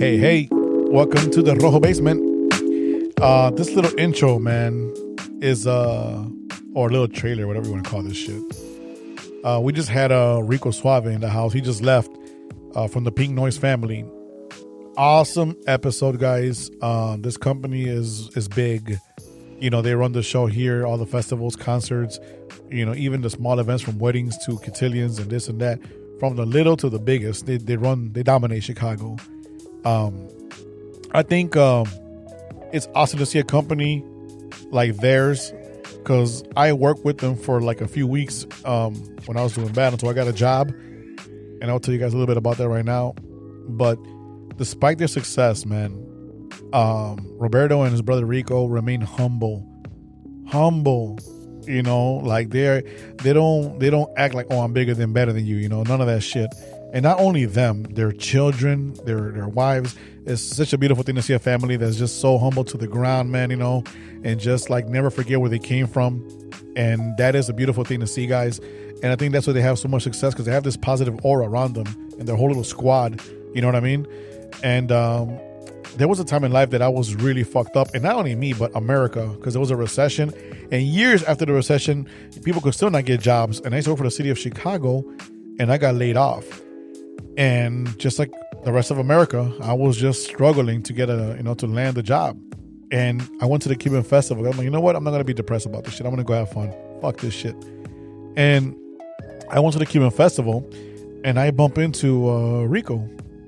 Hey, hey, welcome to the Rojo Basement. This little intro, man, is, or little trailer, whatever you want to call this shit. We just had Rico Suave in the house. He just left from the Pink Noise family. Awesome episode, guys. This company is big. You know, they run the show here, all the festivals, concerts, you know, even the small events from weddings to cotillions and this and that. From the little to the biggest, they dominate Chicago. I think it's awesome to see a company like theirs, because I worked with them for like a few weeks when I was doing battle, so I got a job, and I'll tell you guys a little bit about that right now. But despite their success, man, Roberto and his brother Rico remain humble. You know, like they don't act like, oh, I'm bigger than, better than you. You know, none of that shit. And not only them, their children, their wives. It's such a beautiful thing to see a family that's just so humble to the ground, man, you know, and just like never forget where they came from. And that is a beautiful thing to see, guys. And I think that's why they have so much success, because they have this positive aura around them and their whole little squad. You know what I mean? And there was a time in life that I was really fucked up. And not only me, but America, because there was a recession. And years after the recession, people could still not get jobs. And I used to work for the city of Chicago, and I got laid off. And just like the rest of America, I was just struggling to get to land a job. And I went to the Cuban festival. I'm like, you know what? I'm not going to be depressed about this shit. I'm going to go have fun. Fuck this shit. And I went to the Cuban festival, and I bump into Rico.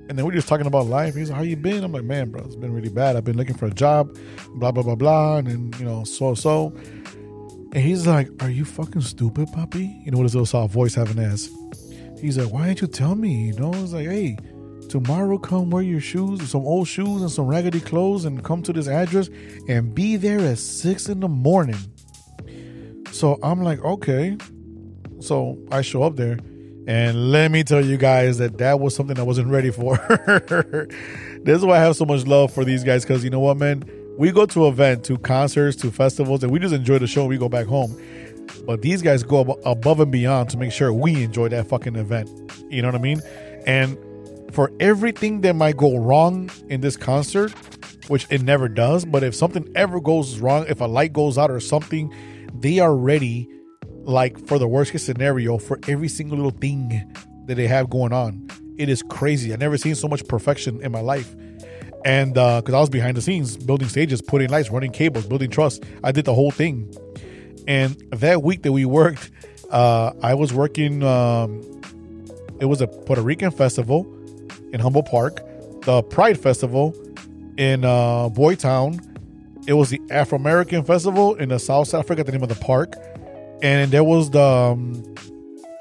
And then we're just talking about life. He's like, how you been? I'm like, man, bro, it's been really bad. I've been looking for a job, blah, blah, blah, blah. And then, you know, so. And he's like, are you fucking stupid, puppy? You know what his little soft voice having ass. He's like, why didn't you tell me? You know, it's like, hey, tomorrow come wear your shoes, some old shoes and some raggedy clothes, and come to this address and be there at 6 a.m. So I'm like, okay. So I show up there. And let me tell you guys that was something I wasn't ready for. This is why I have so much love for these guys, because you know what, man? We go to events, to concerts, to festivals, and we just enjoy the show and we go back home. But these guys go above and beyond to make sure we enjoy that fucking event. You know what I mean? And for everything that might go wrong in this concert, which it never does, but if something ever goes wrong, if a light goes out or something, they are ready, like, for the worst case scenario, for every single little thing that they have going on. It is crazy. I've never seen so much perfection in my life. And because I was behind the scenes, building stages, putting lights, running cables, building trust. I did the whole thing. And that week that we worked, I was working, it was a Puerto Rican festival in Humboldt Park, the Pride Festival in Boytown. It was the Afro American Festival in the South Side. I forgot the name of the park. And there was the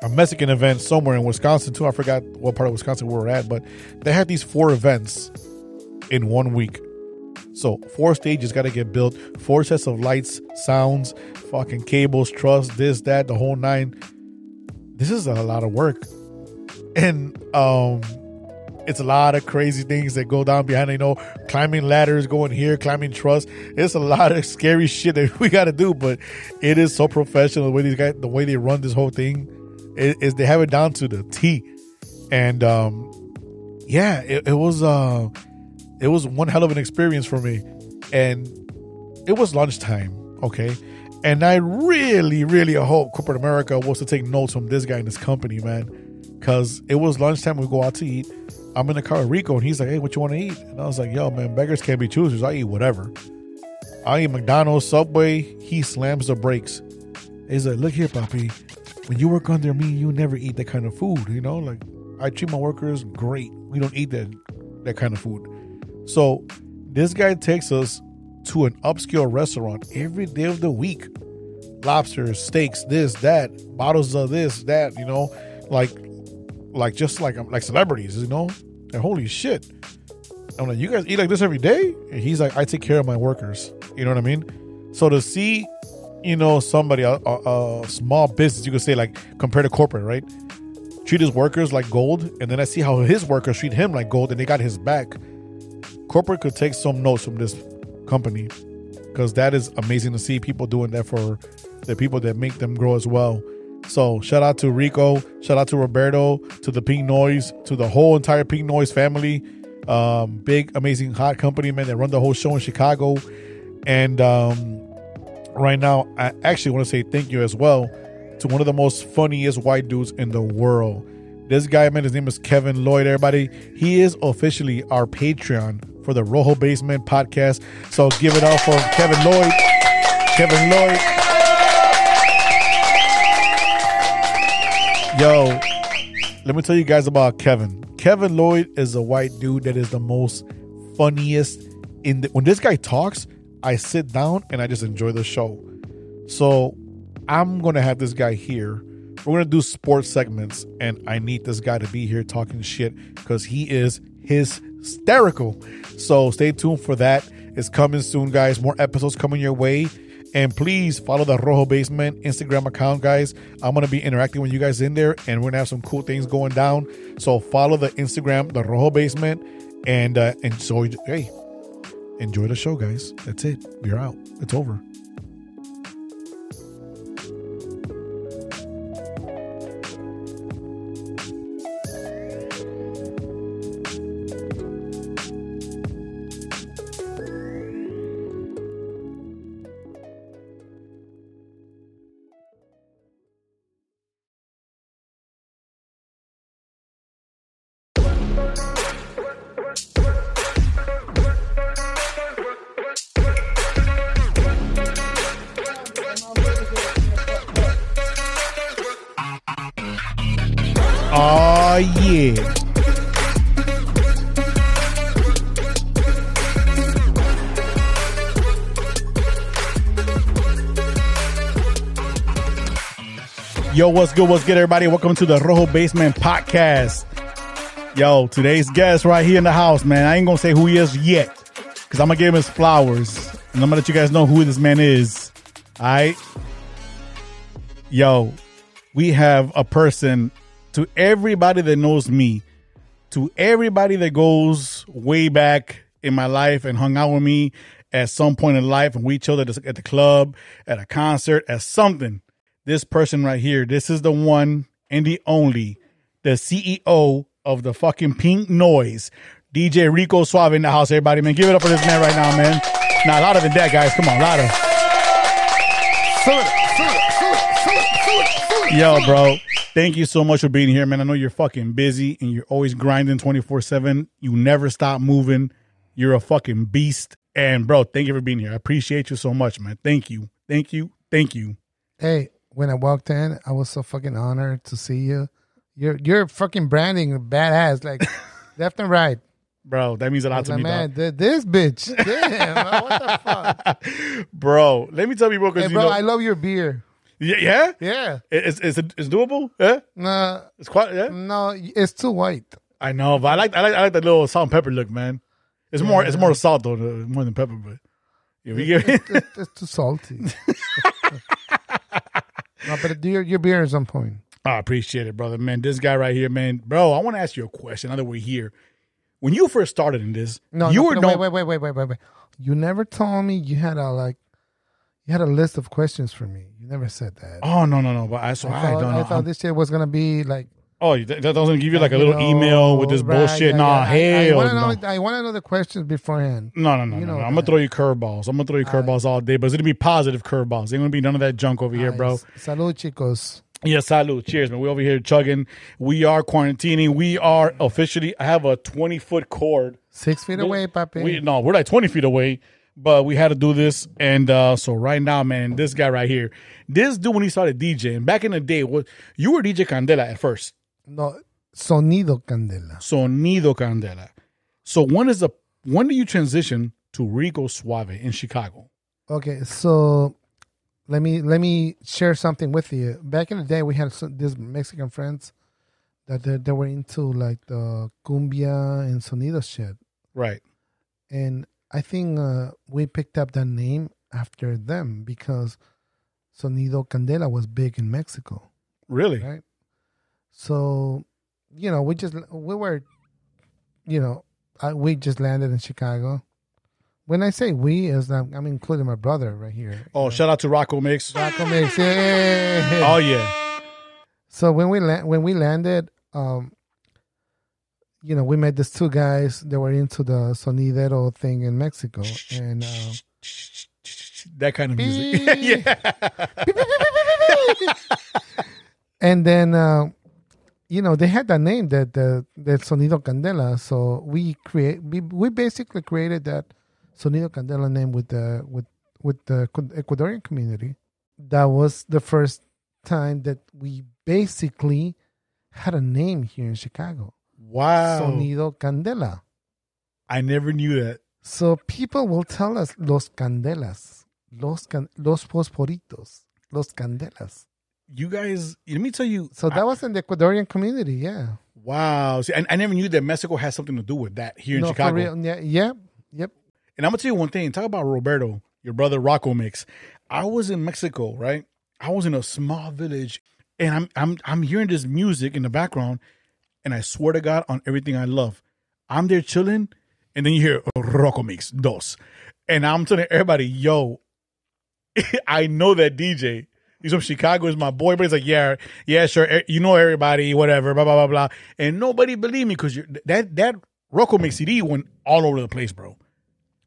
a Mexican event somewhere in Wisconsin, too. I forgot what part of Wisconsin we were at, but they had these 4 events in 1 week. So 4 stages got to get built, 4 sets of lights, sounds, fucking cables, truss, this, that, the whole nine. This is a lot of work. And it's a lot of crazy things that go down behind, you know, climbing ladders, going here, climbing truss. It's a lot of scary shit that we got to do, but it is so professional the way these guys, the way they run this whole thing, is they have it down to the T. And yeah, it was one hell of an experience for me. And it was lunchtime, okay? And I really, really hope corporate America was to take notes from this guy and his company, man, because it was lunchtime. We go out to eat. I'm in the car with Rico, and he's like, hey, what you want to eat? And I was like, yo, man, beggars can't be choosers. I eat whatever. I eat McDonald's, Subway. He slams the brakes. He's like, look here, papi. When you work under me, you never eat that kind of food. You know, like, I treat my workers great. We don't eat that kind of food. So this guy takes us to an upscale restaurant every day of the week. Lobsters, steaks, this, that, bottles of this, that, you know, like celebrities, you know? And holy shit. I'm like, you guys eat like this every day? And he's like, I take care of my workers. You know what I mean? So to see, you know, somebody, a small business, you could say, like, compared to corporate, right? Treat his workers like gold. And then I see how his workers treat him like gold, and they got his back. Corporate could take some notes from this company, because that is amazing to see people doing that for the people that make them grow as well. So shout out to Rico, shout out to Roberto, to the Pink Noise, to the whole entire Pink Noise family. big, amazing, hot company, man, that run the whole show in Chicago. And right now, I actually want to say thank you as well to one of the most funniest white dudes in the world. This guy, man, his name is Kevin Lloyd, everybody. He is officially our Patreon for the Rojo Basement podcast. So give it up for Kevin Lloyd. Kevin Lloyd. Yo, let me tell you guys about Kevin. Kevin Lloyd is a white dude that is the most funniest. When this guy talks, I sit down and I just enjoy the show. So I'm going to have this guy here. We're going to do sports segments, and I need this guy to be here talking shit because he is hysterical. So stay tuned for that. It's coming soon, guys. More episodes coming your way. And please follow the Rojo Basement Instagram account, guys. I'm going to be interacting with you guys in there, and we're going to have some cool things going down. So follow the Instagram, the Rojo Basement, and so, hey, enjoy the show, guys. That's it. We're out. It's over. Yo, what's good? What's good, everybody? Welcome to the Rojo Basement Podcast. Yo, today's guest right here in the house, man. I ain't going to say who he is yet because I'm going to give him his flowers. And I'm going to let you guys know who this man is. All right? Yo, we have a person to everybody that knows me, to everybody that goes way back in my life and hung out with me at some point in life. And we chilled at the club, at a concert, at something. This person right here, this is the one and the only, the CEO of the fucking Pink Noise, DJ Rico Suave in the house, everybody, man. Give it up for this man right now, man. Nah, louder than that, guys. Come on, louder. Yo, bro, thank you so much for being here, man. I know you're fucking busy and you're always grinding 24/7. You never stop moving. You're a fucking beast. And, bro, thank you for being here. I appreciate you so much, man. Thank you. Thank you. Thank you. Hey. When I walked in, I was so fucking honored to see you. You're fucking branding badass, like left and right. Bro, that means a lot to me, man. This bitch. Damn, what the fuck? Bro, let me tell you, bro. Hey, bro, I love your beer. Yeah? Yeah. It's doable? Yeah? No. It's quite, yeah? No, it's too white. I know, but I like that little salt and pepper look, man. It's more salt, though, more than pepper, but yeah, it's too salty. No, but your beer is on point. I appreciate it, brother. Man, this guy right here, man. Bro, I want to ask you a question. Now that we're here, when you first started in this, wait. You never told me you had a list of questions for me. You never said that. Oh, no. But I don't know. I thought this shit was gonna be like. Oh, that doesn't give you like a little email with this bullshit. Yeah, nah, yeah. Hell no. I want to know the questions beforehand. No. I'm going to throw you curveballs. I'm going to throw you curveballs all day, but it's going to be positive curveballs. Ain't going to be none of that junk over here, bro. Salud, chicos. Yeah, salud. Cheers, man. We're over here chugging. We are quarantining. We are officially, I have a 20-foot cord. 6 feet away, papi. We're like 20 feet away, but we had to do this. And so right now, man, this guy right here, this dude when he started DJing, back in the day, you were DJ Candela at first. No, Sonido Candela. So when do you transition to Rico Suave in Chicago? Okay, so let me share something with you. Back in the day, we had these Mexican friends that they were into like the cumbia and sonido shit. Right. And I think we picked up that name after them because Sonido Candela was big in Mexico. Really? Right. So, you know, we just landed in Chicago. When I say we, I'm including my brother right here. Oh, shout out to Rocco Mix. Rocco Mix, yeah. Oh yeah. So when we landed, you know, we met these two guys that were into the sonidero thing in Mexico, and that kind of music. And then, you know, they had that name, that Sonido Candela. So we basically created that Sonido Candela name with the Ecuadorian community. That was the first time that we basically had a name here in Chicago. Wow. Sonido Candela. I never knew that. So people will tell us Los Candelas, Los Fosforitos, Los Candelas. You guys, let me tell you. So that was in the Ecuadorian community, yeah. Wow. See, I never knew that Mexico had something to do with that here in Chicago. For real. Yeah, yeah, yep. And I'm going to tell you one thing. Talk about Roberto, your brother Rocco Mix. I was in Mexico, right? I was in a small village, and I'm hearing this music in the background, and I swear to God on everything I love, I'm there chilling, and then you hear Rocco Mix, dos. And I'm telling everybody, yo, I know that DJ. He's from Chicago, is my boy. But he's like, yeah, sure. You know everybody, whatever, blah, blah, blah, blah. And nobody believed me because that Rocco Mix CD went all over the place, bro.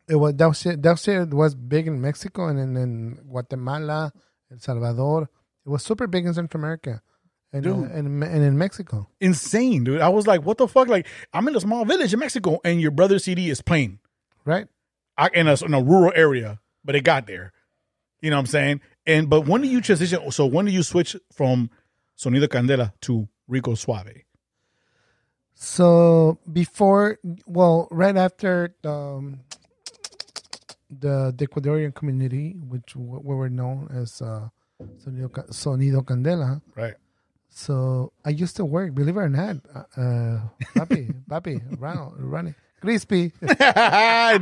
That shit was big in Mexico and in Guatemala, El Salvador. It was super big in Central America. And in Mexico. Insane, dude. I was like, what the fuck? Like, I'm in a small village in Mexico, and your brother's CD is playing. Right. In a rural area, but it got there. You know what I'm saying? But when do you transition? So when do you switch from Sonido Candela to Rico Suave? So right after the Ecuadorian community, which we were known as Sonido Candela. Right. So I used to work, believe it or not, papi, running, crispy.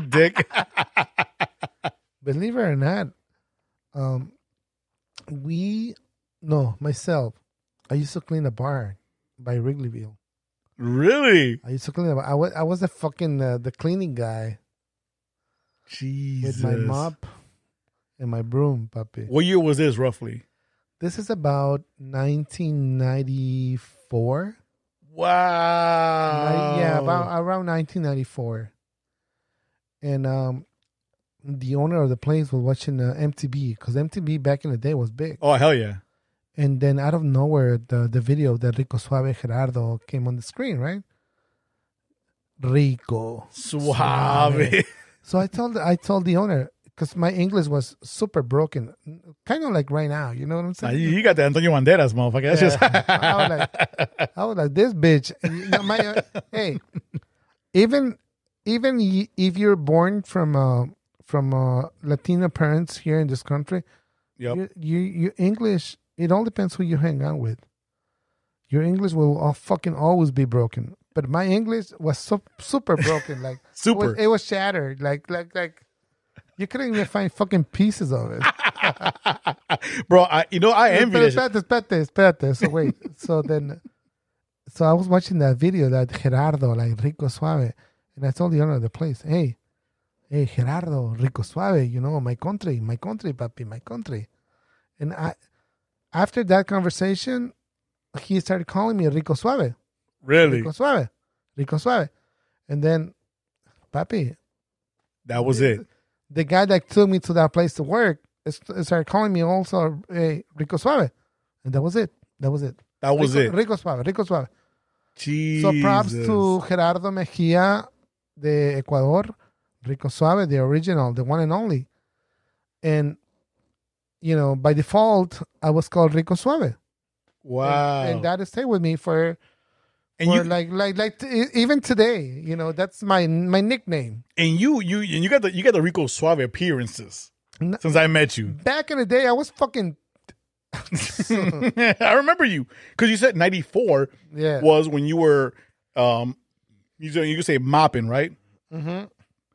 Dick. Believe it or not, myself, I used to clean the bar by Wrigleyville. Really? I used to clean the bar. I was the fucking, the cleaning guy. Jesus. With my mop and my broom, papi. What year was this, roughly? This is about 1994. Wow. Yeah, about around 1994. And the owner of the place was watching MTV, because MTV back in the day was big. Oh, hell yeah. And then out of nowhere, the video of the Rico Suave Gerardo came on the screen, right? Rico Suave. So I told the owner, because my English was super broken, kind of like right now. You know what I'm saying? You got the Antonio Banderas, motherfucker. That's I was like, this bitch. You know, hey, even if you're born from Latino parents here in this country, yep, your English, it all depends who you hang out with. Your English will fucking always be broken. But my English was super broken, like super. It was shattered, like. You couldn't even find fucking pieces of it. Bro, I envy this. Espérate. So wait. So I was watching that video, that Gerardo, like Rico Suave. And I told the owner of the place, hey, Gerardo, Rico Suave, you know, my country, papi, my country. And after that conversation, he started calling me Rico Suave. Really? Rico Suave. And then, papi. That was it. The guy that took me to that place to work started calling me also, hey, Rico Suave. And that was it. Rico Suave. Jesus. So props to Gerardo Mejia de Ecuador, Rico Suave, the original, the one and only. And, you know, by default, I was called Rico Suave. Wow. And that stayed with me for... And you, like even today, you know, that's my nickname. And you got the Rico Suave appearances since I met you. Back in the day, I was fucking. I remember you because you said 94 was when you were, you could say mopping, right? Mm-hmm.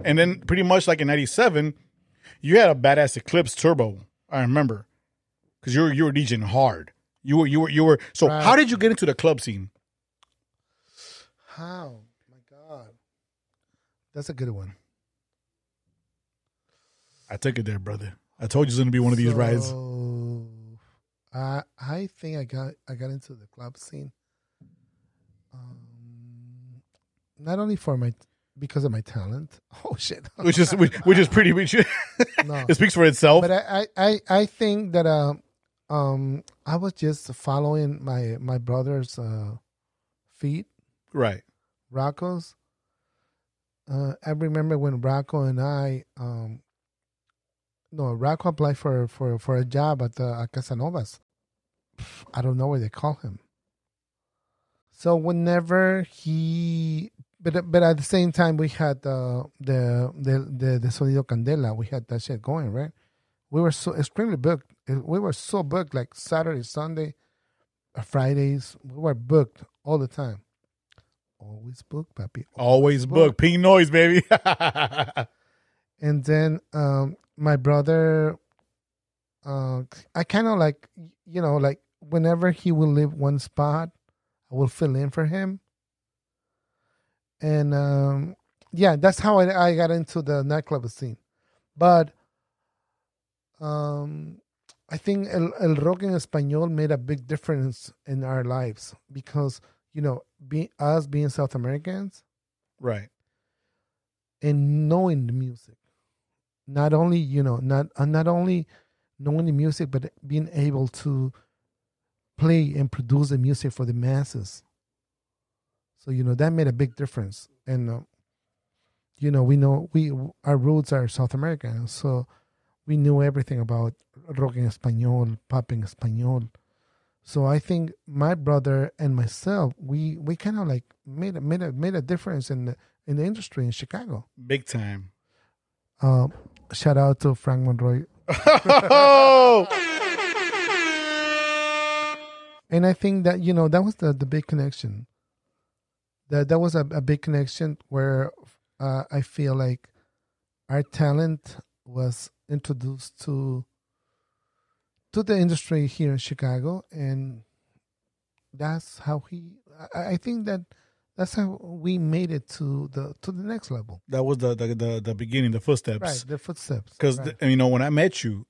And then pretty much like in 97, you had a badass Eclipse Turbo. I remember because you were DJing hard. You were. So right. How did you get into the club scene? How? My God. That's a good one. I took it there, brother. I told you it's going to be one of these rides. I think I got into the club scene not only for my because of my talent. Oh shit! which is pretty. Which no. It speaks for itself. But I think that I was just following my brother's feet. Right. Rocco's. I remember when Rocco and I, Rocco applied for a job at Casanovas. I don't know what they call him. So whenever he, but at the same time we had the Sonido Candela, we had that shit going, right? We were so extremely booked. We were so booked, like Saturday, Sunday, Fridays. We were booked all the time. Always booked, papi. Always booked. Pink Noise, baby. And then my brother, I kind of like, whenever he will leave one spot, I will fill in for him. And that's how I got into the nightclub scene. But I think El Rock en Español made a big difference in our lives because, us being South Americans. Right. And knowing the music. Not only, not only knowing the music, but being able to play and produce the music for the masses. So, that made a big difference. And, our roots are South American. So we knew everything about rock en español, pop en español. So I think my brother and myself, we kind of like made a difference in the industry in Chicago. Big time. Shout out to Frank Monroy. And I think that that was the big connection. That was a big connection where I feel like our talent was introduced to the industry here in Chicago, and that's how I think that's how we made it to the next level. That was the beginning, the footsteps. Right, the footsteps. Because right. When I met you,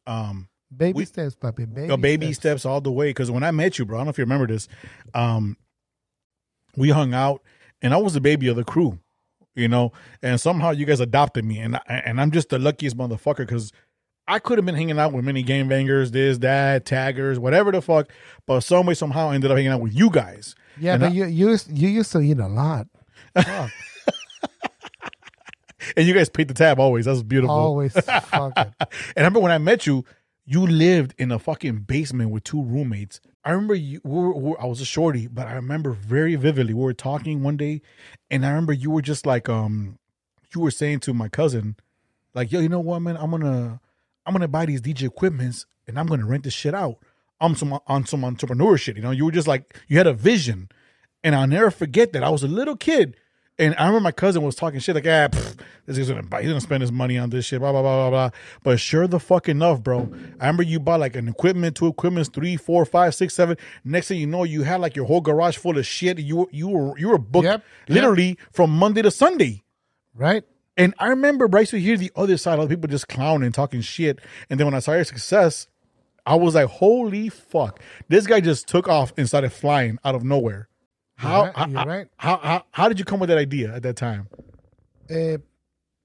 baby steps, papi, baby steps all the way. Because when I met you, bro, I don't know if you remember this. We hung out, and I was the baby of the crew, and somehow you guys adopted me, and I'm just the luckiest motherfucker because. I could have been hanging out with many game bangers, this, that, taggers, whatever the fuck, but some way somehow ended up hanging out with you guys. Yeah, and but you used to eat a lot. Fuck. And you guys paid the tab always. That was beautiful. Always. Fuck it. And I remember when I met you, you lived in a fucking basement with two roommates. I remember I was a shorty, but I remember very vividly we were talking one day, and I remember you were just like you were saying to my cousin, like, yo, you know what, man, I'm gonna buy these DJ equipments and I'm gonna rent this shit out. I'm on some entrepreneur shit. You were just like, you had a vision, and I'll never forget that. I was a little kid, and I remember my cousin was talking shit like, this is gonna buy. He's gonna spend his money on this shit, blah blah blah blah blah. But sure the fuck enough, bro. I remember you bought like an equipment, two equipments, three, four, five, six, seven. Next thing you know, you had like your whole garage full of shit. You were booked literally from Monday to Sunday, right? And I remember, Bryce, you hear the other side of people just clowning, talking shit. And then when I saw your success, I was like, holy fuck. This guy just took off and started flying out of nowhere. How did you come with that idea at that time?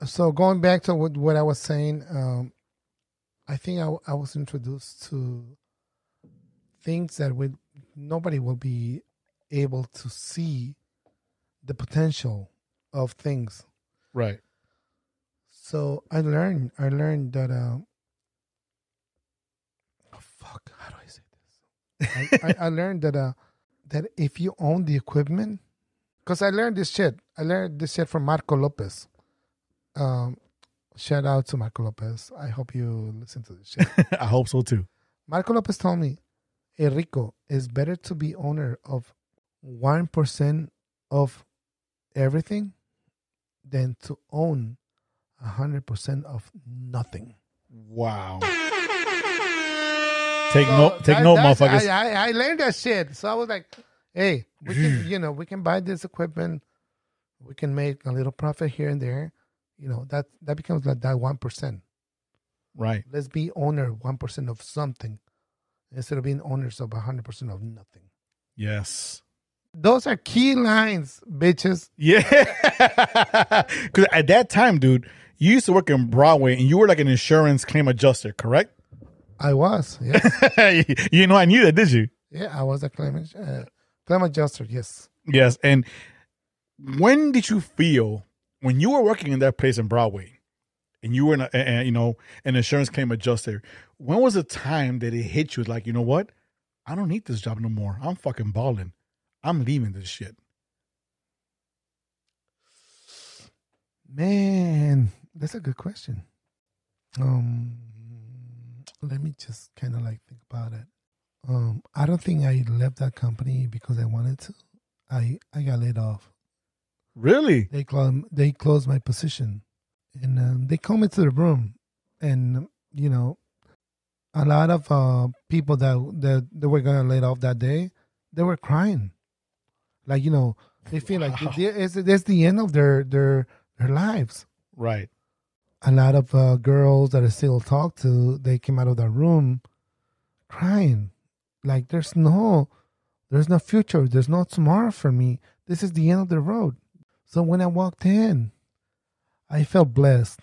So going back to what I was saying, I think I was introduced to things that nobody will be able to see the potential of things. Right. So I learned that, how do I say this? I learned that if you own the equipment, because I learned this shit from Marco Lopez. Shout out to Marco Lopez. I hope you listen to this shit. I hope so too. Marco Lopez told me, hey, Rico, it's better to be owner of 1% of everything than to own 100% of nothing. Wow. Take note, motherfuckers. I learned that shit. So I was like, hey, we can, we can buy this equipment. We can make a little profit here and there. That becomes like that 1%. Right. Let's be owner 1% of something instead of being owners of 100% of nothing. Yes. Those are key lines, bitches. Yeah. Because at that time, dude, you used to work in Broadway, and you were like an insurance claim adjuster, correct? I was, yes. You know, I knew that, did you? Yeah, I was a claim adjuster, yes. Yes, and when did you feel, when you were working in that place in Broadway, and you were, you know, an insurance claim adjuster, when was the time that it hit you, like, you know what? I don't need this job no more. I'm fucking balling. I'm leaving this shit. Man, that's a good question. Let me just kind of like think about it. I don't think I left that company because I wanted to. I got laid off. Really? They closed my position, and they called me to the room, and you know, a lot of people that were gonna laid off that day, they were crying, like, you know, they feel wow. Like it's the end of their lives. Right. A lot of girls that I still talk to, they came out of that room crying, like there's no future, there's no tomorrow for me. This is the end of the road. So when I walked in, I felt blessed,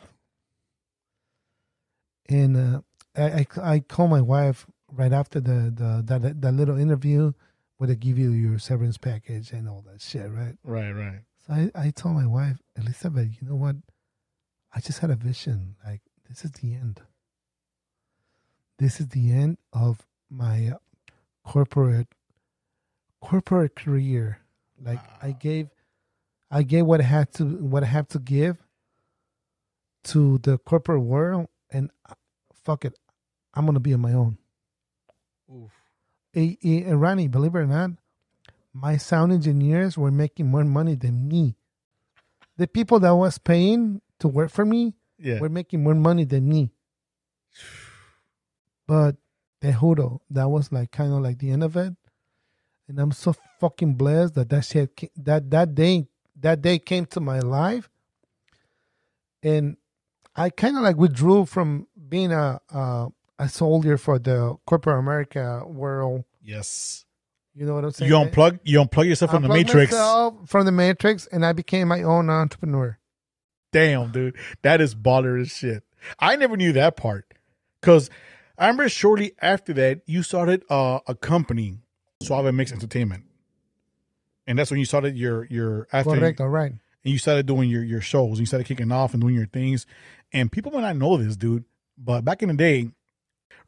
and I called my wife right after that little interview where they give you your severance package and all that shit, right? Right, right. So I told my wife, Elizabeth, you know what? I just had a vision. Like, this is the end. This is the end of my corporate career. Like, wow. I gave what I have to give to the corporate world, and fuck it, I'm gonna be on my own. Oof. And Ronnie, believe it or not, my sound engineers were making more money than me. The people that was paying to work for me were making more money than me. But the hudo, that was like kind of like the end of it. And I'm so fucking blessed that shit that day came to my life. And I kind of like withdrew from being a soldier for the corporate America world. Yes. You know what I'm saying? You unplug yourself from the matrix. From the matrix, and I became my own entrepreneur. Damn, dude. That is baller as shit. I never knew that part. Because I remember shortly after that, you started a company, Suave Mix Entertainment. And that's when you started your Correct, all right. And you started doing your shows. And you started kicking off and doing your things. And people might not know this, dude. But back in the day,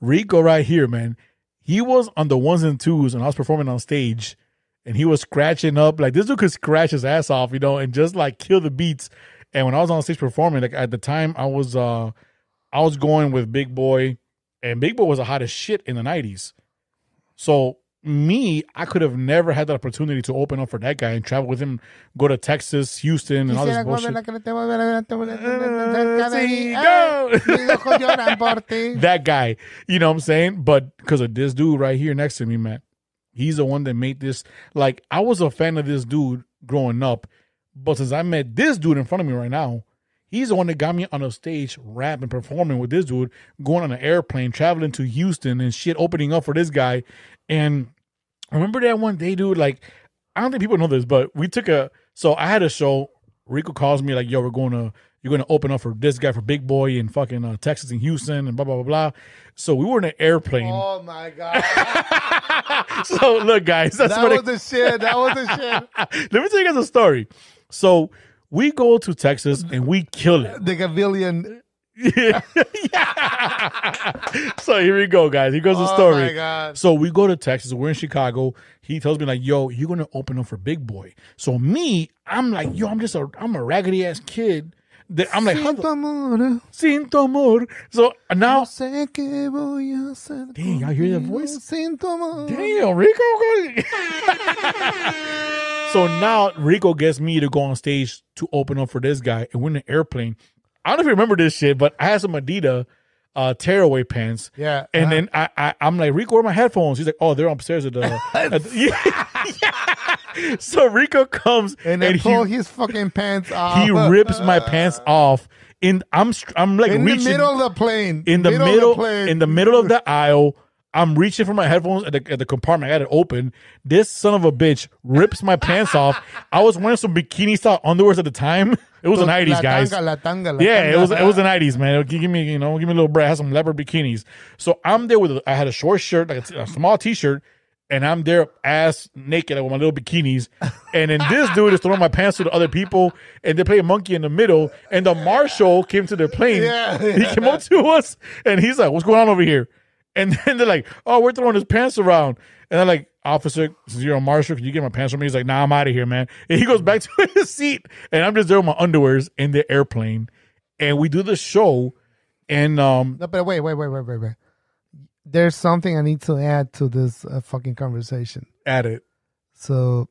Rico right here, man, he was on the ones and twos, and I was performing on stage, and he was scratching up. Like, this dude could scratch his ass off, you know, and just, like, kill the beats. And when I was on stage performing, like, at the time, I was going with Big Boy, and Big Boy was the hottest shit in the 90s. So me, I could have never had the opportunity to open up for that guy and travel with him, go to Texas, Houston, and all this bullshit. That guy, you know what I'm saying? But because of this dude right here next to me, man, he's the one that made this. Like, I was a fan of this dude growing up, but since I met this dude in front of me right now, he's the one that got me on a stage rapping, performing with this dude, going on an airplane, traveling to Houston and shit, opening up for this guy. And I remember that one day, dude, like, I don't think people know this, but we took so I had a show. Rico calls me like, yo, you're going to open up for this guy, for Big Boy in fucking Texas and Houston and blah, blah, blah, blah. So we were in an airplane. Oh, my God. So, look, guys. That was the shit. Let me tell you guys a story. So we go to Texas and we kill it. The Gavillion. Yeah. So here we go, guys. Here goes the story. My God. So we go to Texas. We're in Chicago. He tells me like, "Yo, you're gonna open up for Big Boy." So me, I'm like, "Yo, I'm a raggedy ass kid." I'm like, Sin tu amor. So now, no sé qué voy a hacer. Dang, y'all hear that voice? Sin tu amor. Damn, Rico. So now Rico gets me to go on stage to open up for this guy, and we're in an airplane. I don't know if you remember this shit, but I had some Adidas tearaway pants. Yeah. And then I'm like, Rico, where are my headphones? He's like, oh, they're upstairs at the... yeah. So Rico comes and pull his fucking pants off. He rips my pants off. I'm like in reaching... In the middle of the plane. In the middle of the aisle. I'm reaching for my headphones at the compartment. I got it open. This son of a bitch rips my pants off. I was wearing some bikini style underwears at the time. It was an '90s, guys. Tanga, it was an '90s, man. Give me a little bread. I had some leopard bikinis. So I'm there I had a short shirt, like a small t-shirt, and I'm there ass naked with my little bikinis. And then this dude is throwing my pants to the other people, and they play monkey in the middle. And the marshal came to their plane. He came up to us, and he's like, "What's going on over here?" And then they're like, "Oh, we're throwing his pants around." And I'm like, "Officer, since you're a marshal, can you get my pants from me?" He's like, "Nah, I'm out of here, man." And he goes back to his seat. And I'm just there with my underwears in the airplane. And we do the show. And no, but wait. There's something I need to add to this fucking conversation. Add it. So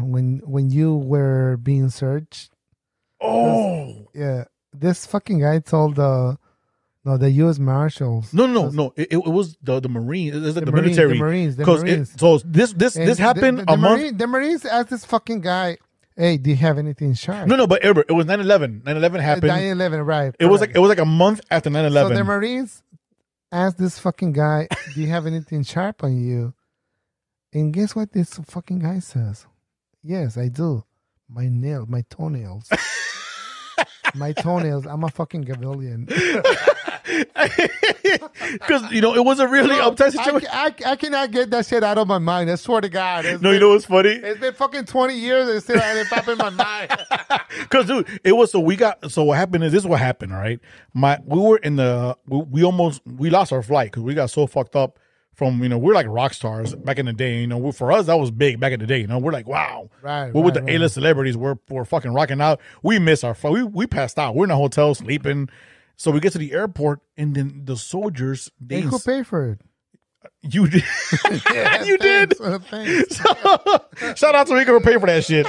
when you were being searched. Oh. This fucking guy told the U.S. Marshals. No. It was the Marines. It was like the military. The Marines. So this happened a month. The Marines asked this fucking guy, "Hey, do you have anything sharp?" No, but it was 9/11. 9/11 happened. 9/11, right? It was like a month after 9/11. So the Marines asked this fucking guy, "Do you have anything sharp on you?" And guess what this fucking guy says? "Yes, I do. My toenails." My toenails. I'm a fucking civilian. Because it was a really uptight situation. I cannot get that shit out of my mind. I swear to God. You know what's funny? It's been fucking 20 years and still ain't pop in my mind. Because dude, it was what happened is this: all right, we lost our flight because we got so fucked up from we're like rock stars back in the day. For us that was big back in the day. We're like, wow, right? We're with the A-list celebrities. We're fucking rocking out. We miss our flight. We passed out. We're in a hotel sleeping. So we get to the airport, and then the soldiers... They could pay for it. You did. Yeah, you thanks, did. Thanks. So, shout out to Rico for paying for that shit.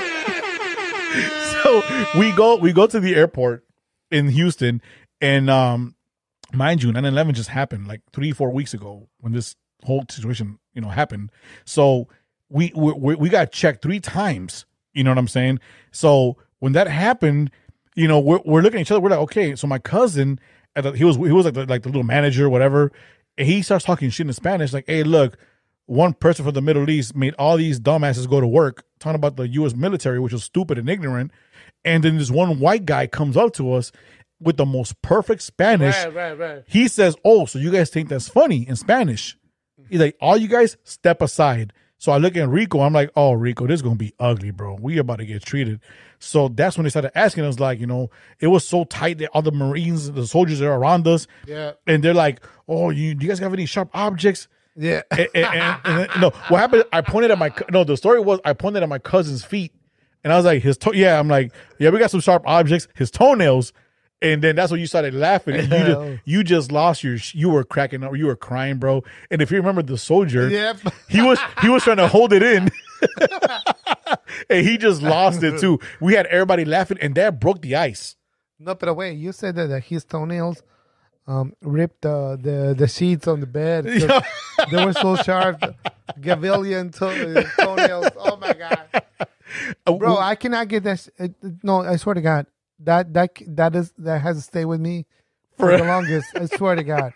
So we go to the airport in Houston, and mind you, 9/11 just happened like 3-4 weeks ago when this whole situation happened. So we got checked 3 times. You know what I'm saying? So when that happened... We're looking at each other. We're like, okay. So my cousin, he was like the little manager, whatever. And he starts talking shit in Spanish, like, "Hey, look, one person from the Middle East made all these dumbasses go to work," talking about the U.S. military, which was stupid and ignorant. And then this one white guy comes up to us with the most perfect Spanish. Right. He says, "Oh, so you guys think that's funny in Spanish?" He's like, "All you guys step aside." So I look at Rico. I'm like, "Oh, Rico, this is going to be ugly, bro. We about to get treated." So that's when they started asking us, like, it was so tight that all the Marines, the soldiers are around us. Yeah. And they're like, "Oh, do you guys have any sharp objects?" Yeah. And what happened, the story was I pointed at my cousin's feet. And I was like, I'm like, "Yeah, we got some sharp objects, his toenails." And then that's when you started laughing. And you just lost your. You were cracking up. You were crying, bro. And if you remember the soldier, yep. he was trying to hold it in, and he just lost it too. We had everybody laughing, and that broke the ice. No, but wait, you said that his toenails ripped the sheets on the bed. Yeah. They were so sharp, Gavillian toenails. Oh my God, bro! I cannot get that. No, I swear to God. That has to stay with me for the longest. I swear to God,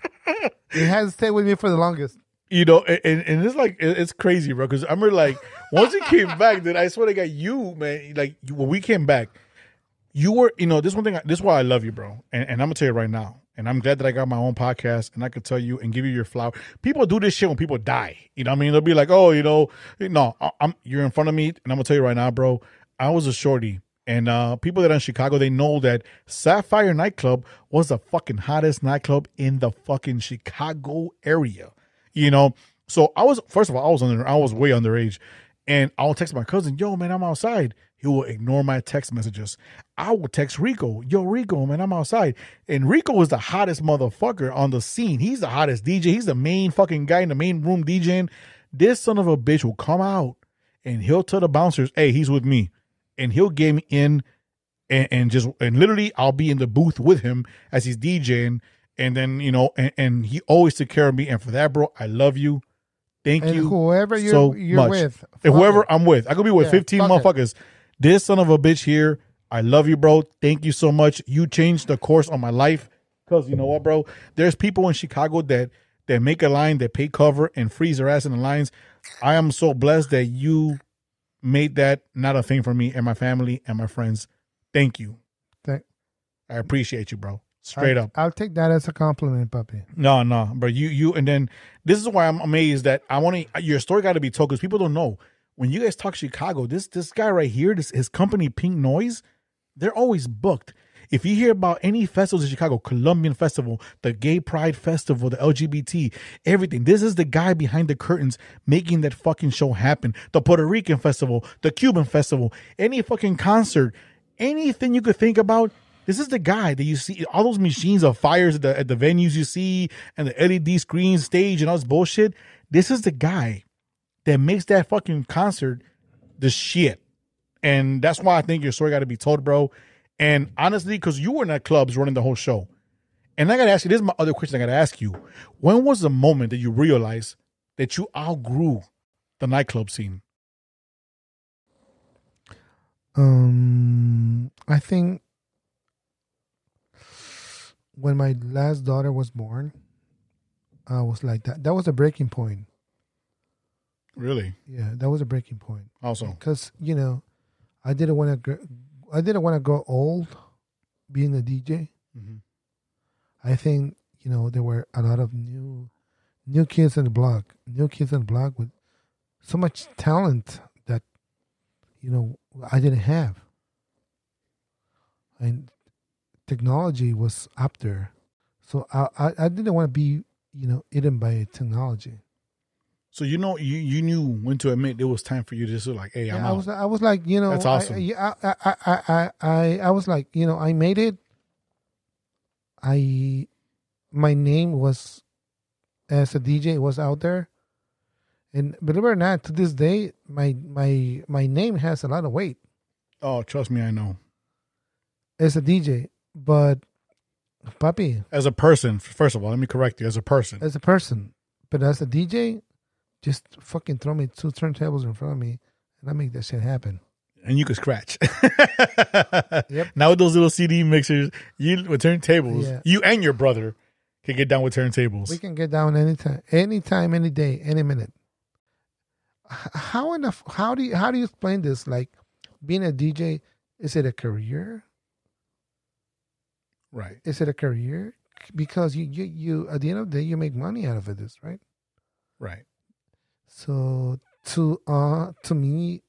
it has to stay with me for the longest. And it's like it's crazy, bro. Because I remember, like, once it came back, then I swear to God, you man, like when we came back, you were, this one thing. This is why I love you, bro. And I'm gonna tell you right now. And I'm glad that I got my own podcast and I could tell you and give you your flower. People do this shit when people die. You know what I mean? They'll be like, "Oh, no, you're in front of me," and I'm gonna tell you right now, bro. I was a shorty. And people that are in Chicago, they know that Sapphire Nightclub was the fucking hottest nightclub in the fucking Chicago area, So I was way underage, and I'll text my cousin, "Yo, man, I'm outside." He will ignore my text messages. I will text Rico, "Yo, Rico, man, I'm outside." And Rico is the hottest motherfucker on the scene. He's the hottest DJ. He's the main fucking guy in the main room DJing. This son of a bitch will come out and he'll tell the bouncers, "Hey, he's with me." And he'll get me in, and literally I'll be in the booth with him as he's DJing, and then and he always took care of me. And for that, bro, I love you. Thank you. Whoever you're with, whoever I'm with, I could be with 15 motherfuckers. This son of a bitch here, I love you, bro. Thank you so much. You changed the course of my life, because you know what, bro? There's people in Chicago that that make a line, that pay cover and freeze their ass in the lines. I am so blessed that you made that not a thing for me and my family and my friends. Thank you. I appreciate you, bro. Straight up. I'll take that as a compliment, puppy. No, bro. You, and then this is why I'm amazed that your story got to be told, because people don't know. When you guys talk Chicago, this guy right here, his company, Pink Noise, they're always booked. If you hear about any festivals in Chicago, Colombian Festival, the Gay Pride Festival, the LGBT, everything, this is the guy behind the curtains making that fucking show happen. The Puerto Rican Festival, the Cuban Festival, any fucking concert, anything you could think about, this is the guy that you see. All those machines of fires at the venues you see, and the LED screen stage and all this bullshit. This is the guy that makes that fucking concert the shit. And that's why I think your story got to be told, bro. And honestly, because you were in the clubs running the whole show. And I got to ask you, this is my other question I got to ask you. When was the moment that you realized that you outgrew the nightclub scene? I think when my last daughter was born, I was like that. That was a breaking point. Really? Yeah, that was a breaking point. Also, because I didn't want to. I didn't want to grow old being a DJ. Mm-hmm. I think there were a lot of new kids on the block, with so much talent that I didn't have, and technology was up there, so I didn't want to be eaten by technology. So you knew when to admit it was time for you to just like, hey, I'm out. I was like, that's awesome. I was like, I made it. My name was, as a DJ, was out there, and believe it or not, to this day, my name has a lot of weight. Oh, trust me, I know. As a DJ, but puppy, as a person, first of all, let me correct you. As a person, but as a DJ. Just fucking throw me two turntables in front of me, and I make that shit happen. And you can scratch. Yep. Now with those little CD mixers, with turntables, yeah. You and your brother can get down with turntables. We can get down anytime, any day, any minute. How do you explain this? Like, being a DJ, is it a career? Right. Is it a career? Because you at the end of the day, you make money out of it. This right. Right. So to me,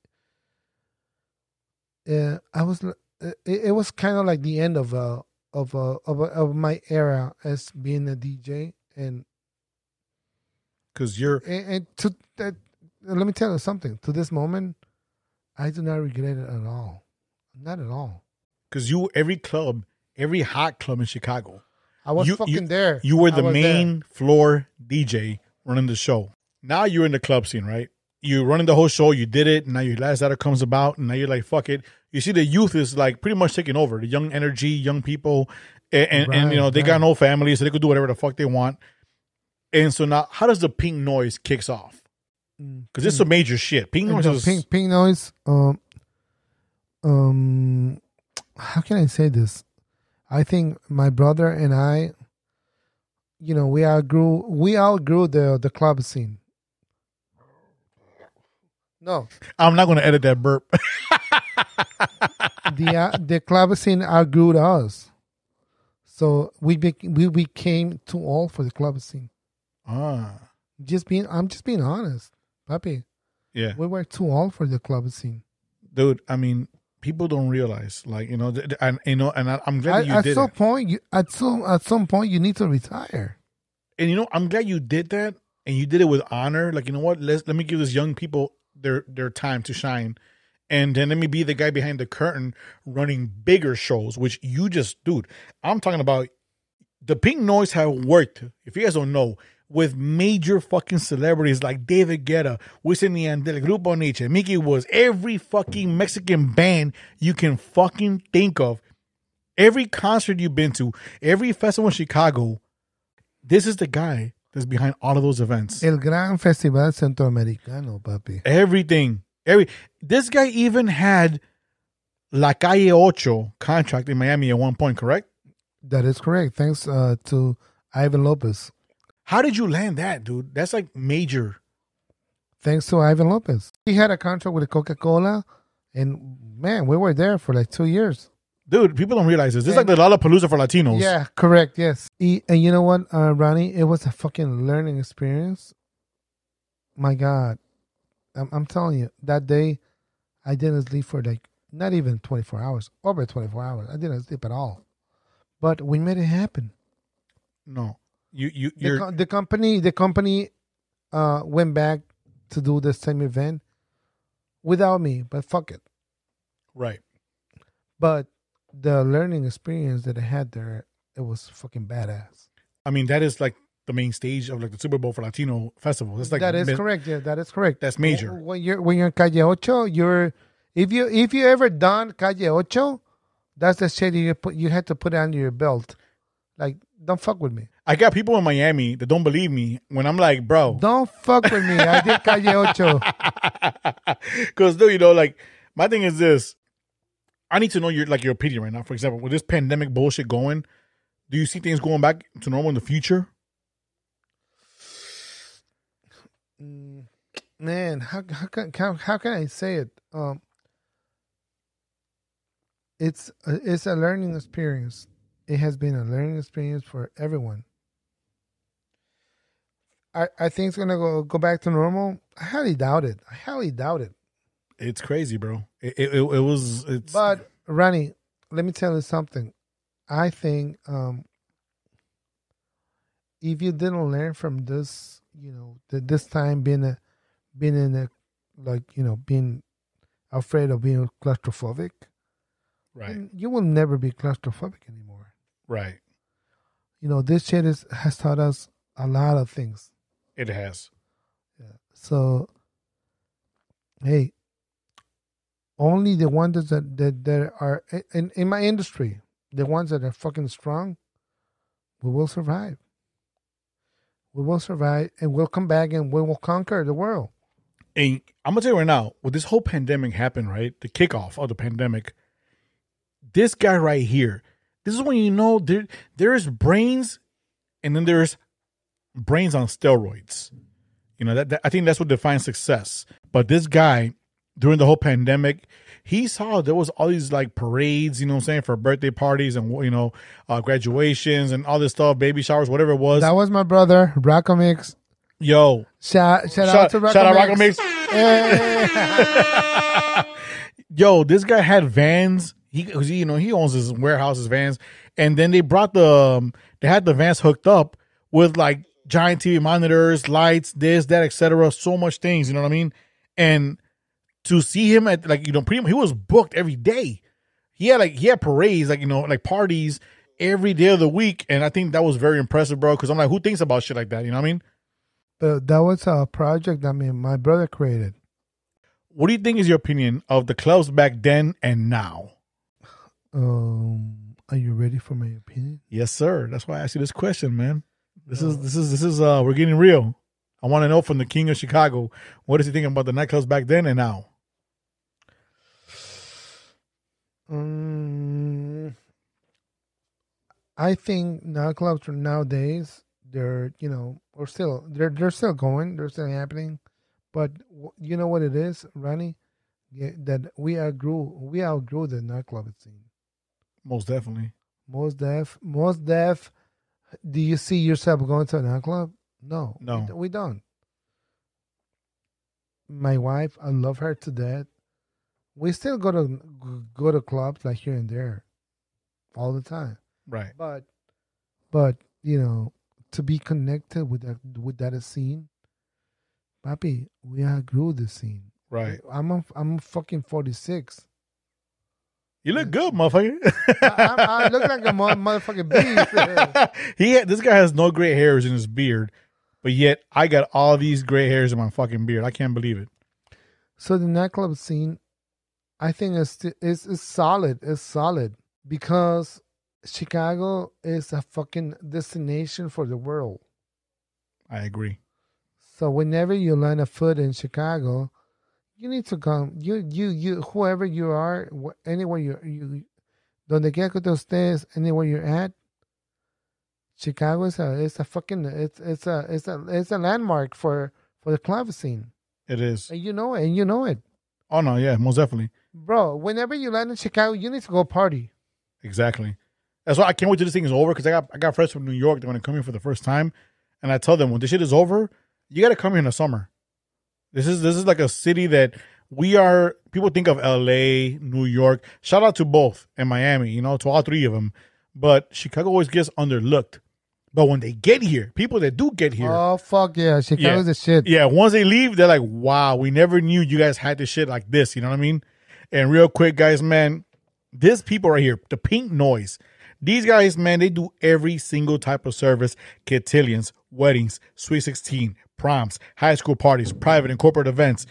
it was kind of like the end of my era as being a DJ, and because you're let me tell you something. To this moment, I do not regret it at all, not at all. Because you every hot club in Chicago, I was there. You were the main floor DJ running the show. Now you're in the club scene, right? You're running the whole show. You did it. And now your last daughter comes about. And now you're like, fuck it. You see the youth is like pretty much taking over. The young energy, young people. And they got no family, so they could do whatever the fuck they want. And so now, how does the Pink Noise kicks off? Because it's some major shit. Pink Noise. How can I say this? I think my brother and I, we outgrew the club scene. No, I'm not going to edit that burp. The club scene outgrew us, so we became too old for the club scene. I'm just being honest, puppy. Yeah, we were too old for the club scene, dude. I mean, people don't realize, like I'm glad you did. At some point, you need to retire. And I'm glad you did that, and you did it with honor. Like, let me give these young people their time to shine, and then let me be the guy behind the curtain running bigger shows, which you just, dude, I'm talking about. The Pink Noise have worked, if you guys don't know, with major fucking celebrities like David Guetta, Wisin and Yandel, Grupo Niche, Mickey Woods, every fucking Mexican band you can fucking think of. Every concert you've been to, every festival in Chicago, this is the guy that's behind all of those events. El Gran Festival Centro Americano, papi. Everything. This guy even had La Calle Ocho contract in Miami at one point, correct? That is correct. Thanks to Ivan Lopez. How did you land that, dude? That's like major. Thanks to Ivan Lopez. He had a contract with Coca-Cola, and man, we were there for like 2 years. Dude, people don't realize this. This is like the Lollapalooza for Latinos. Yeah, correct, yes. And you know what, Ronnie? It was a fucking learning experience. My God. I'm telling you, that day, I didn't sleep for like, not even 24 hours, over 24 hours. I didn't sleep at all. But we made it happen. No. The company went back to do the same event without me, but fuck it. Right. But the learning experience that I had there, it was fucking badass. I mean, that is like the main stage of like the Super Bowl for Latino festivals. That's like that is correct. Yeah, that is correct. That's major. When you're in Calle Ocho, if you ever done Calle Ocho, that's the shit you had to put under your belt. Like, don't fuck with me. I got people in Miami that don't believe me when I'm like, bro, don't fuck with me. I did Calle Ocho. Because, dude, you know, like my thing is this. I need to know your opinion right now. For example, with this pandemic bullshit going, do you see things going back to normal in the future? Man, how can I say it? It's a learning experience. It has been a learning experience for everyone. I think it's gonna go back to normal. I highly doubt it. I highly doubt it. It's crazy, bro. It was. But Ronnie, let me tell you something. I think if you didn't learn from this, you know, this time being afraid of being claustrophobic, right? You will never be claustrophobic anymore, right? You know, this shit has taught us a lot of things. It has. Yeah. So, hey. Only the ones that are in my industry, the ones that are fucking strong, we will survive. We will survive, and we'll come back, and we will conquer the world. And I'm gonna tell you right now, when this whole pandemic happened, right, the kickoff of the pandemic, this guy right here, this is when you know there is brains, and then there's brains on steroids. You know that I think that's what defines success. But this guy. During the whole pandemic, he saw there was all these like parades, you know what I'm saying, for birthday parties and, you know, graduations and all this stuff, baby showers, whatever it was. That was my brother, Rocco Mix. Yo. Shout out to Rocco Mix. Hey. Yo, this guy had vans. He owns his warehouses, vans. And then they brought they had the vans hooked up with like giant TV monitors, lights, this, that, etc. So much things, you know what I mean? And to see him at pretty much, he was booked every day. He had parades, parties every day of the week. And I think that was very impressive, bro. Cause I'm like, who thinks about shit like that? You know what I mean? But that was a project my brother created. What do you think is your opinion of the clubs back then and now? Are you ready for my opinion? Yes, sir. That's why I asked you this question, man. This is we're getting real. I want to know from the King of Chicago, what is he thinking about the nightclubs back then and now? I think nightclubs nowadays, they're still happening, but you know what it is, Ronnie, that we outgrew the nightclub scene. Most definitely. Most def. Do you see yourself going to a nightclub? No. We don't. My wife, I love her to death. We still go to clubs like here and there, all the time. Right. But you know, to be connected with that scene, papi, we outgrew the scene. Right. I'm fucking 46. You look good, motherfucker. I look like a motherfucking beast. This guy has no gray hairs in his beard. But yet, I got all these gray hairs in my fucking beard. I can't believe it. So the nightclub scene, I think is solid. It's solid because Chicago is a fucking destination for the world. I agree. So whenever you land a foot in Chicago, you need to come. You whoever you are, anywhere you donde quiera que tú estés, anywhere you're at, Chicago is a fucking it's a landmark for the club scene. It is. And you know it. Oh no, yeah, most definitely. Bro, whenever you land in Chicago, you need to go party. Exactly. That's why I can't wait till this thing is over, because I got friends from New York that want to come here for the first time, and I tell them, when this shit is over, you got to come here in the summer. This is like a city that we are. People think of L.A., New York. Shout out to both, and Miami. You know, to all three of them. But Chicago always gets underlooked. But when they get here, people that do get here, oh fuck yeah, Chicago's the shit. Yeah, once they leave, they're like, wow, we never knew you guys had this shit like this. You know what I mean? And real quick, guys, man, these people right here, the Pink Noise. These guys, man, they do every single type of service. Cotillions, weddings, Sweet 16, proms, high school parties, private and corporate events.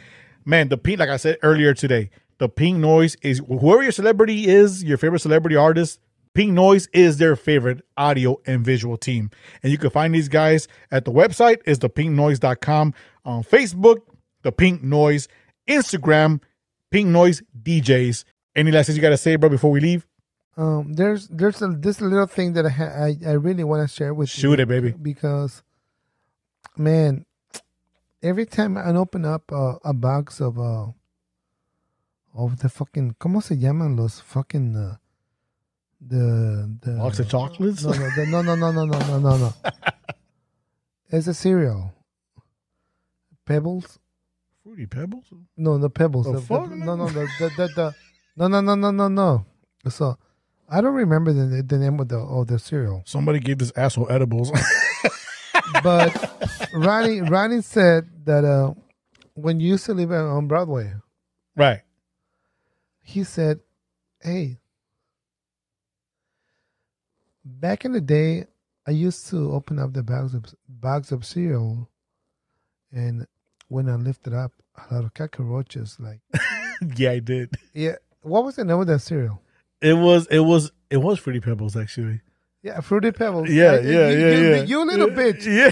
Man, the Pink, like I said earlier today, the Pink Noise is, whoever your celebrity is, your favorite celebrity artist, Pink Noise is their favorite audio and visual team. And you can find these guys at the website, is thepinknoise.com. On Facebook, The Pink Noise. Instagram, Pink Noise DJs. Any last things you got to say, bro, before we leave? There's this little thing that I really want to share with you. Shoot it, baby. Because, man, every time I open up a box of the fucking, ¿cómo se llaman los fucking the box of chocolates? No. It's a cereal. Pebbles. Fruity Pebbles? No, the Pebbles. No. So. I don't remember the name of the cereal. Somebody gave this asshole edibles. But Ronnie said that when you used to live on Broadway, right? He said, "Hey, back in the day, I used to open up the bags of cereal, and when I lifted up, a lot of cockroaches." Like, yeah, I did. Yeah, what was the name of that cereal? It was Fruity Pebbles, actually. Yeah, Fruity Pebbles. Yeah, like, yeah. You little bitch. Yeah.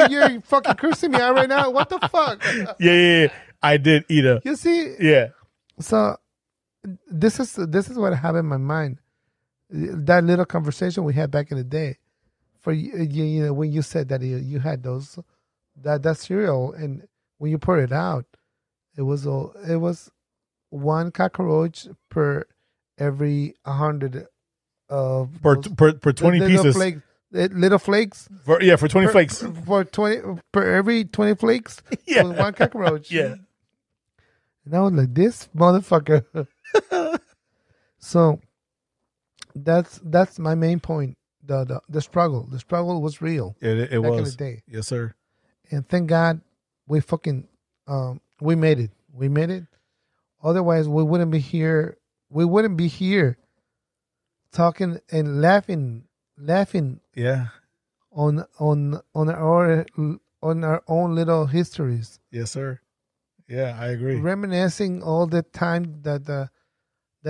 And you're fucking cursing me out right now. What the fuck? Yeah. I did eat her. You see? Yeah. So this is what I have in my mind. That little conversation we had back in the day, for you know, when you said that you had those that cereal, and when you poured it out, it was one cockroach per. Every 100 of per 20 little pieces, little flakes. For 20 flakes. For every 20 flakes, yeah, with one cockroach. Yeah, and I was like, this motherfucker. So that's my main point. The struggle was real. It back was in the day. Yes, sir. And thank God we fucking we made it. Otherwise, we wouldn't be here. We wouldn't be here talking and laughing. Yeah. On our own little histories. Yes, sir. Yeah, I agree. Reminiscing all the time that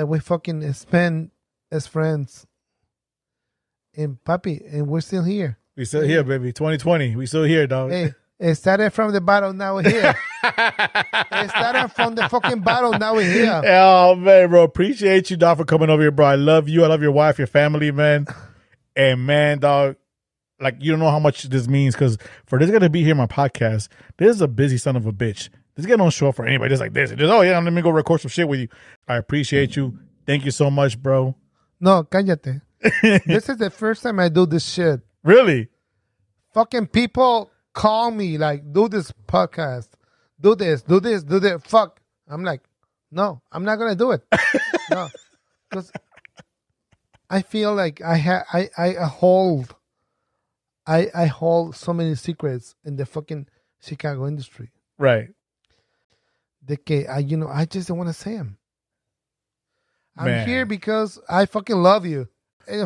we fucking spend as friends. And papi, and we're still here. We still here, baby. 2020. We still here, dog. Hey. It started from the bottom, now we're here. It started from the fucking bottom, now we're here. Oh, man, bro. Appreciate you, dog, for coming over here, bro. I love you. I love your wife, your family, man. And, man, dog, like, you don't know how much this means, because for this guy to be here on my podcast, this is a busy son of a bitch. This guy don't show up for anybody just like this. Just, oh, yeah, I'm going to go record some shit with you. I appreciate you. Thank you so much, bro. No, cállate. This is the first time I do this shit. Really? Fucking people... call me like, do this podcast, do this. Fuck, I'm like, no, I'm not gonna do it. No, because I feel like I hold so many secrets in the fucking Chicago industry. Right. I just don't want to say them. I'm here because I fucking love you.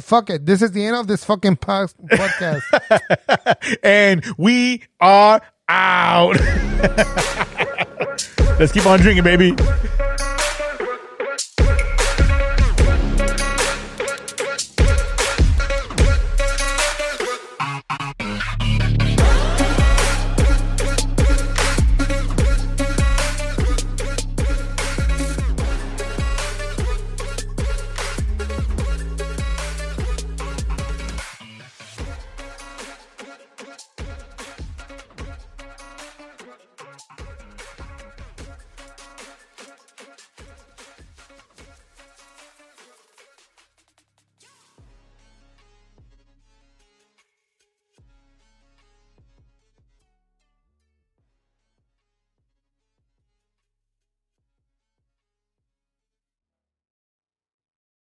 Fuck it. This is the end of this fucking podcast. And we are out. Let's keep on drinking, baby.